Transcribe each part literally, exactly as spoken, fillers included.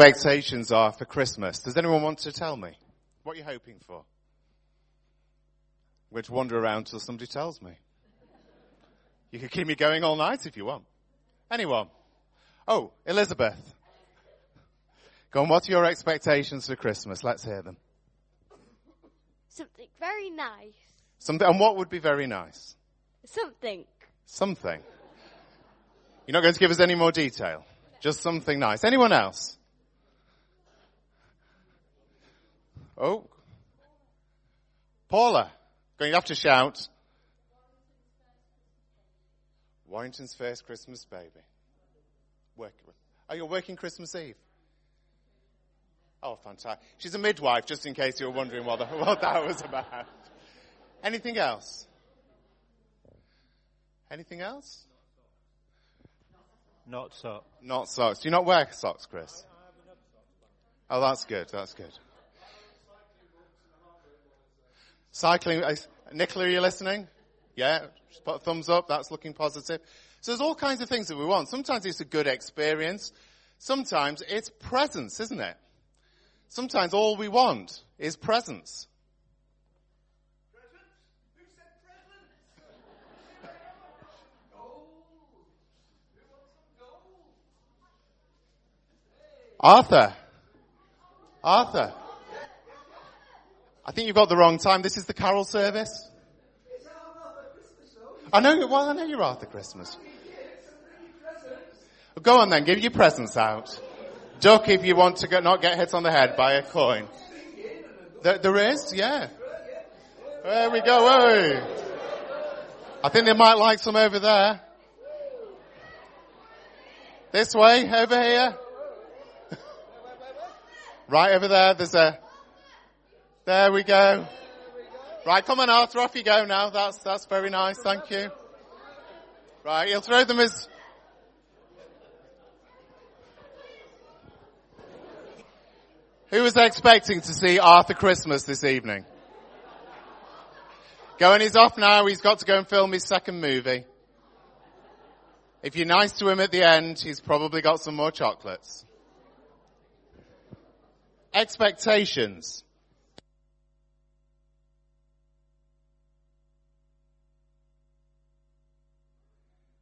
expectations are for Christmas. Does anyone want to tell me? What are you hoping for? We're to wander around till somebody tells me. You can keep me going all night if you want. Anyone? Oh, Elizabeth. Go on, what are your expectations for Christmas? Let's hear them. Something very nice. Something, and what would be very nice? Something. Something. You're not going to give us any more detail. Just something nice. Anyone else? Oh. Paula. Going to have to shout. Warrington's first Christmas baby. Work. Oh, you're working Christmas Eve? Oh, fantastic. She's a midwife, just in case you were wondering what, the, what that was about. Anything else? Anything else? Not socks. Not socks. Do you not wear socks, Chris? I, I have enough socks. Oh, that's good. That's good. Cycling. Uh, Nicola, are you listening? Yeah. Just put a thumbs up. That's looking positive. So there's all kinds of things that we want. Sometimes it's a good experience. Sometimes it's presence, isn't it? Sometimes all we want is presence. Presence? Who said presence? Gold. Who wants some gold? Hey. Arthur. Arthur. I think you've got the wrong time. This is the carol service. It's our Arthur Christmas, though. I know, well, I know you're Arthur Christmas. Well, go on then, give your presents out. Duck if you want to go, not get hit on the head by a coin. There, there is, yeah. There we go. Hey. I think they might like some over there. This way, over here. Right over there, there's a... There we go. Right, come on Arthur, off you go now. That's that's very nice, thank you. Right, you'll throw them as... Who was expecting to see Arthur Christmas this evening? Going, he's off now. He's got to go and film his second movie. If you're nice to him at the end, he's probably got some more chocolates. Expectations.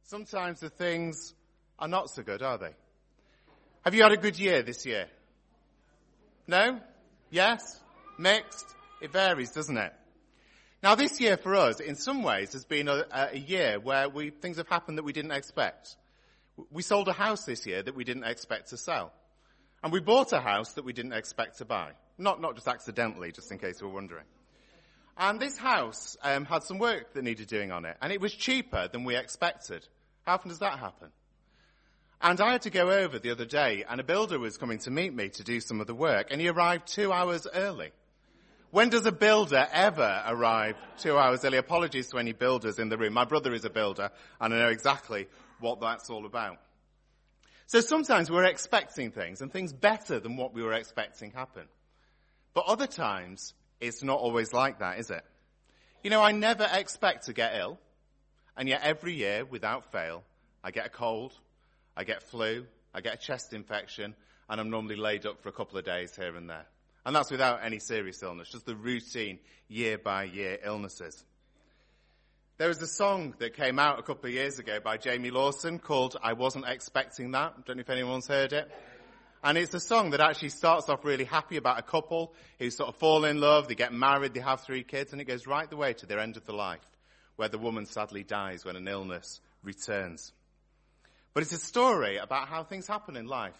Sometimes the things are not so good, are they? Have you had a good year this year? No? Yes? Mixed? It varies, doesn't it? Now, this year for us, in some ways, has been a, a year where we, things have happened that we didn't expect. We sold a house this year that we didn't expect to sell. And we bought a house that we didn't expect to buy. Not, not just accidentally, just in case you were wondering. And this house um, had some work that needed doing on it. And it was cheaper than we expected. How often does that happen? And I had to go over the other day, and a builder was coming to meet me to do some of the work, and he arrived two hours early. When does a builder ever arrive two hours early? Apologies to any builders in the room. My brother is a builder, and I know exactly what that's all about. So sometimes we're expecting things, and things better than what we were expecting happen. But other times, it's not always like that, is it? You know, I never expect to get ill, and yet every year, without fail, I get a cold, I get flu, I get a chest infection, and I'm normally laid up for a couple of days here and there. And that's without any serious illness, just the routine year-by-year illnesses. There was a song that came out a couple of years ago by Jamie Lawson called I Wasn't Expecting That. I don't know if anyone's heard it. And it's a song that actually starts off really happy about a couple who sort of fall in love, they get married, they have three kids, and it goes right the way to their end of the life, where the woman sadly dies when an illness returns. But it's a story about how things happen in life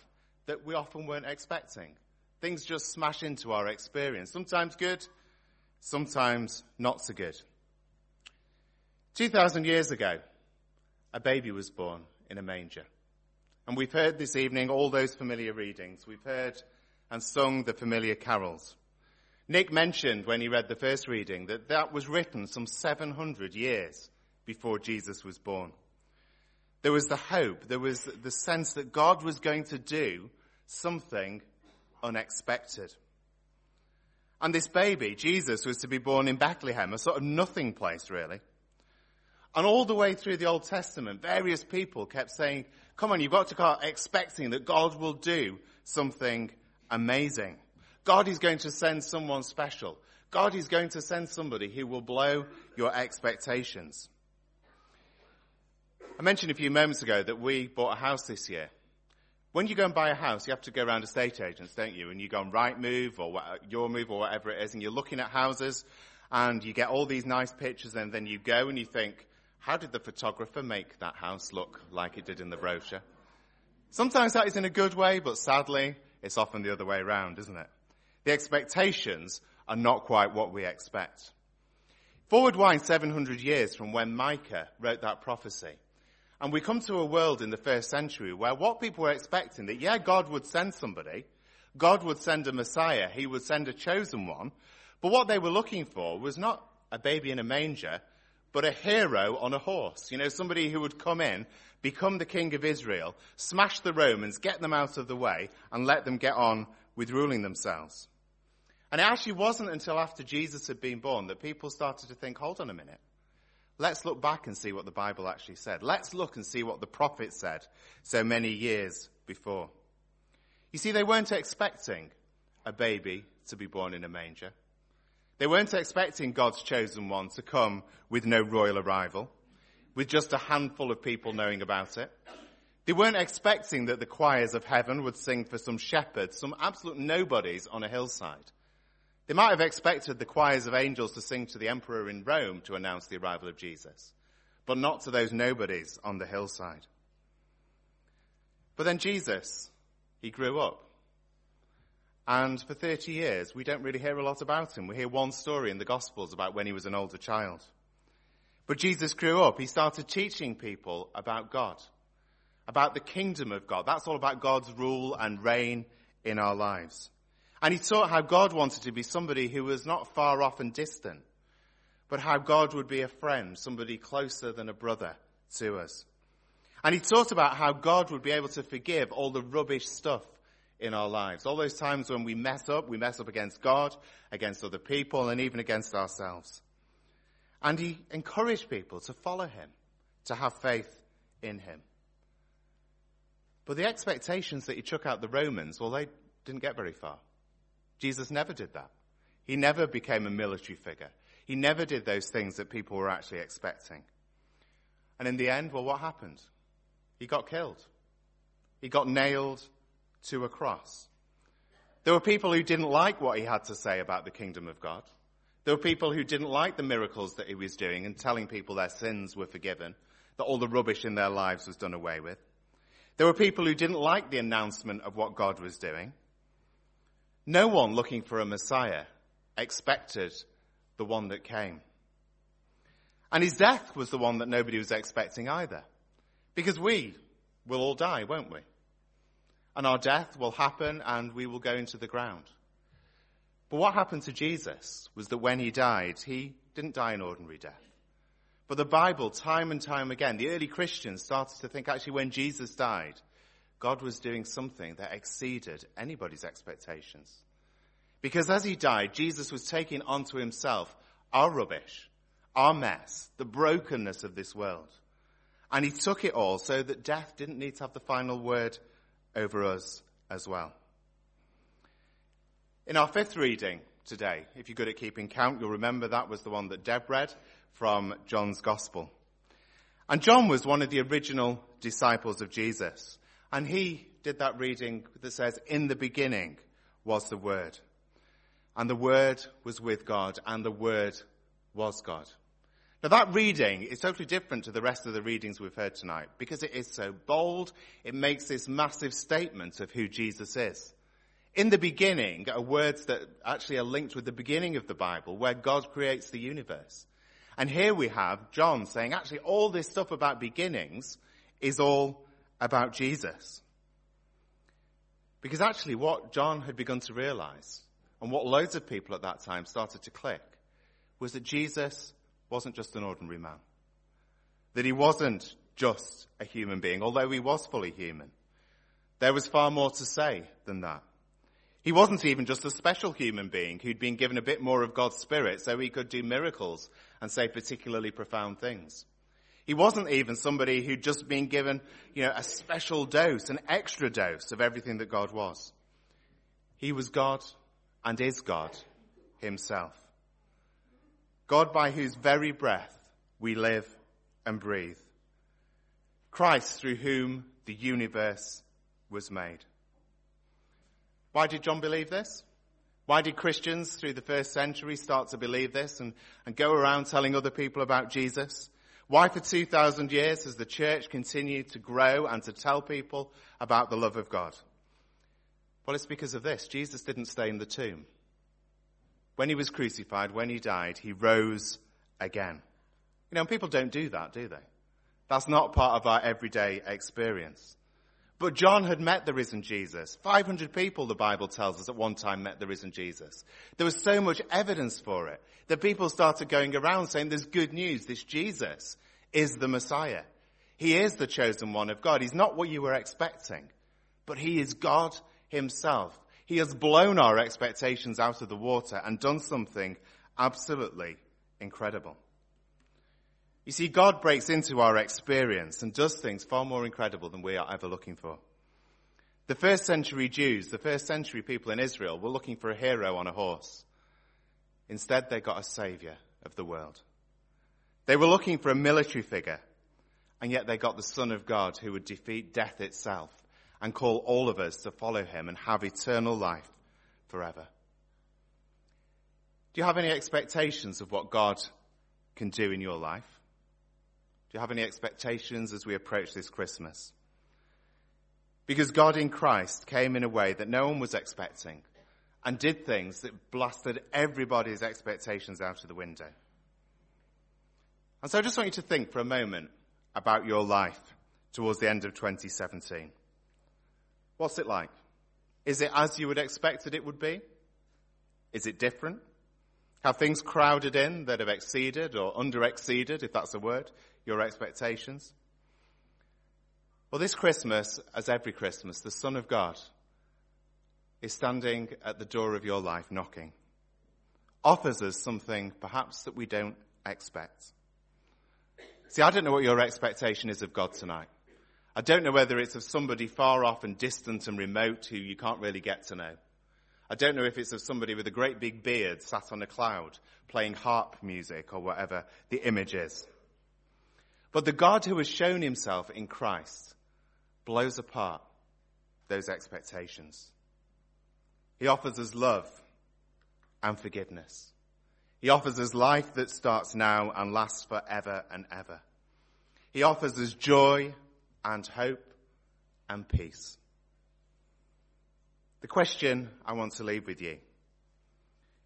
that we often weren't expecting. Things just smash into our experience. Sometimes good, sometimes not so good. two thousand years ago, a baby was born in a manger. And we've heard this evening all those familiar readings. We've heard and sung the familiar carols. Nick mentioned when he read the first reading that that was written some seven hundred years before Jesus was born. There was the hope, there was the sense that God was going to do something unexpected. And this baby, Jesus, was to be born in Bethlehem, a sort of nothing place, really. And all the way through the Old Testament, various people kept saying, come on, you've got to start expecting that God will do something amazing. God is going to send someone special. God is going to send somebody who will blow your expectations. I mentioned a few moments ago that we bought a house this year. When you go and buy a house, you have to go around estate agents, don't you? And you go on Right Move or Your Move or whatever it is, and you're looking at houses, and you get all these nice pictures, and then you go and you think, how did the photographer make that house look like it did in the brochure? Sometimes that is in a good way, but sadly, it's often the other way around, isn't it? The expectations are not quite what we expect. Forward wise seven hundred years from when Micah wrote that prophecy. And we come to a world in the first century where what people were expecting, that, yeah, God would send somebody, God would send a Messiah, he would send a chosen one, but what they were looking for was not a baby in a manger, but a hero on a horse. You know, somebody who would come in, become the king of Israel, smash the Romans, get them out of the way, and let them get on with ruling themselves. And it actually wasn't until after Jesus had been born that people started to think, hold on a minute. Let's look back and see what the Bible actually said. Let's look and see what the prophets said so many years before. You see, they weren't expecting a baby to be born in a manger. They weren't expecting God's chosen one to come with no royal arrival, with just a handful of people knowing about it. They weren't expecting that the choirs of heaven would sing for some shepherds, some absolute nobodies on a hillside. They might have expected the choirs of angels to sing to the emperor in Rome to announce the arrival of Jesus, but not to those nobodies on the hillside. But then Jesus, he grew up. And for thirty years, we don't really hear a lot about him. We hear one story in the Gospels about when he was an older child. But Jesus grew up. He started teaching people about God, about the kingdom of God. That's all about God's rule and reign in our lives. And he taught how God wanted to be somebody who was not far off and distant, but how God would be a friend, somebody closer than a brother to us. And he taught about how God would be able to forgive all the rubbish stuff in our lives, all those times when we mess up, we mess up against God, against other people, and even against ourselves. And he encouraged people to follow him, to have faith in him. But the expectations that he took out the Romans, well, they didn't get very far. Jesus never did that. He never became a military figure. He never did those things that people were actually expecting. And in the end, well, what happened? He got killed. He got nailed to a cross. There were people who didn't like what he had to say about the kingdom of God. There were people who didn't like the miracles that he was doing and telling people their sins were forgiven, that all the rubbish in their lives was done away with. There were people who didn't like the announcement of what God was doing. No one looking for a Messiah expected the one that came. And his death was the one that nobody was expecting either. Because we will all die, won't we? And our death will happen and we will go into the ground. But what happened to Jesus was that when he died, he didn't die an ordinary death. But the Bible, time and time again, the early Christians started to think actually when Jesus died, God was doing something that exceeded anybody's expectations. Because as he died, Jesus was taking onto himself our rubbish, our mess, the brokenness of this world. And he took it all so that death didn't need to have the final word over us as well. In our fifth reading today, if you're good at keeping count, you'll remember that was the one that Deb read from John's Gospel. And John was one of the original disciples of Jesus. And he did that reading that says, in the beginning was the Word. And the Word was with God, and the Word was God. Now that reading is totally different to the rest of the readings we've heard tonight because it is so bold. It makes this massive statement of who Jesus is. In the beginning are words that actually are linked with the beginning of the Bible where God creates the universe. And here we have John saying actually all this stuff about beginnings is all about Jesus. Because actually what John had begun to realize and what loads of people at that time started to click was that Jesus wasn't just an ordinary man, that he wasn't just a human being, although he was fully human. There was far more to say than that. He wasn't even just a special human being who'd been given a bit more of God's Spirit so he could do miracles and say particularly profound things. He wasn't even somebody who'd just been given, you know, a special dose, an extra dose of everything that God was. He was God and is God himself. God by whose very breath we live and breathe. Christ through whom the universe was made. Why did John believe this? Why did Christians through the first century start to believe this and, and go around telling other people about Jesus? Why for two thousand years has the church continued to grow and to tell people about the love of God? Well, it's because of this. Jesus didn't stay in the tomb. When he was crucified, when he died, he rose again. You know, and people don't do that, do they? That's not part of our everyday experience. But John had met the risen Jesus. five hundred people, the Bible tells us, at one time met the risen Jesus. There was so much evidence for it that people started going around saying, there's good news. This Jesus is the Messiah. He is the chosen one of God. He's not what you were expecting, but he is God himself. He has blown our expectations out of the water and done something absolutely incredible. You see, God breaks into our experience and does things far more incredible than we are ever looking for. The first century Jews, the first century people in Israel, were looking for a hero on a horse. Instead, they got a saviour of the world. They were looking for a military figure, and yet they got the Son of God who would defeat death itself and call all of us to follow him and have eternal life forever. Do you have any expectations of what God can do in your life? Do you have any expectations as we approach this Christmas? Because God in Christ came in a way that no one was expecting and did things that blasted everybody's expectations out of the window. And so I just want you to think for a moment about your life towards the end of twenty seventeen. What's it like? Is it as you would expect that it would be? Is it different? Have things crowded in that have exceeded or under-exceeded, if that's a word, your expectations? Well, this Christmas, as every Christmas, the Son of God is standing at the door of your life knocking, offers us something perhaps that we don't expect. See, I don't know what your expectation is of God tonight. I don't know whether it's of somebody far off and distant and remote who you can't really get to know. I don't know if it's of somebody with a great big beard sat on a cloud playing harp music or whatever the image is. But the God who has shown himself in Christ blows apart those expectations. He offers us love and forgiveness. He offers us life that starts now and lasts forever and ever. He offers us joy and hope and peace. The question I want to leave with you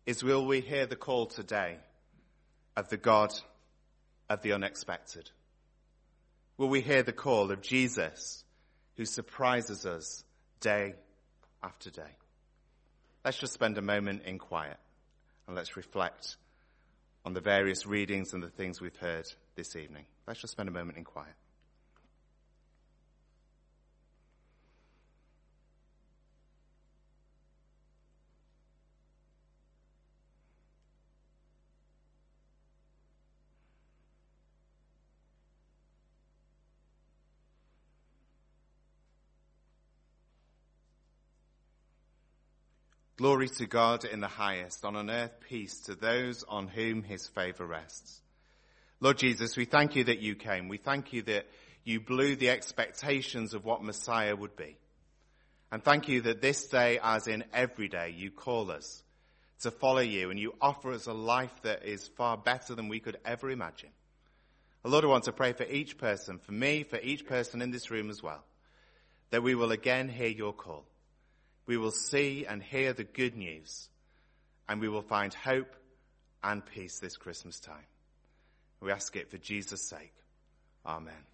is, will we hear the call today of the God of the unexpected? Will we hear the call of Jesus who surprises us day after day? Let's just spend a moment in quiet and let's reflect on the various readings and the things we've heard this evening. Let's just spend a moment in quiet. Glory to God in the highest, and on earth peace to those on whom his favour rests. Lord Jesus, we thank you that you came. We thank you that you blew the expectations of what Messiah would be. And thank you that this day, as in every day, you call us to follow you and you offer us a life that is far better than we could ever imagine. And Lord, I want to pray for each person, for me, for each person in this room as well, that we will again hear your call. We will see and hear the good news, and we will find hope and peace this Christmas time. We ask it for Jesus' sake. Amen.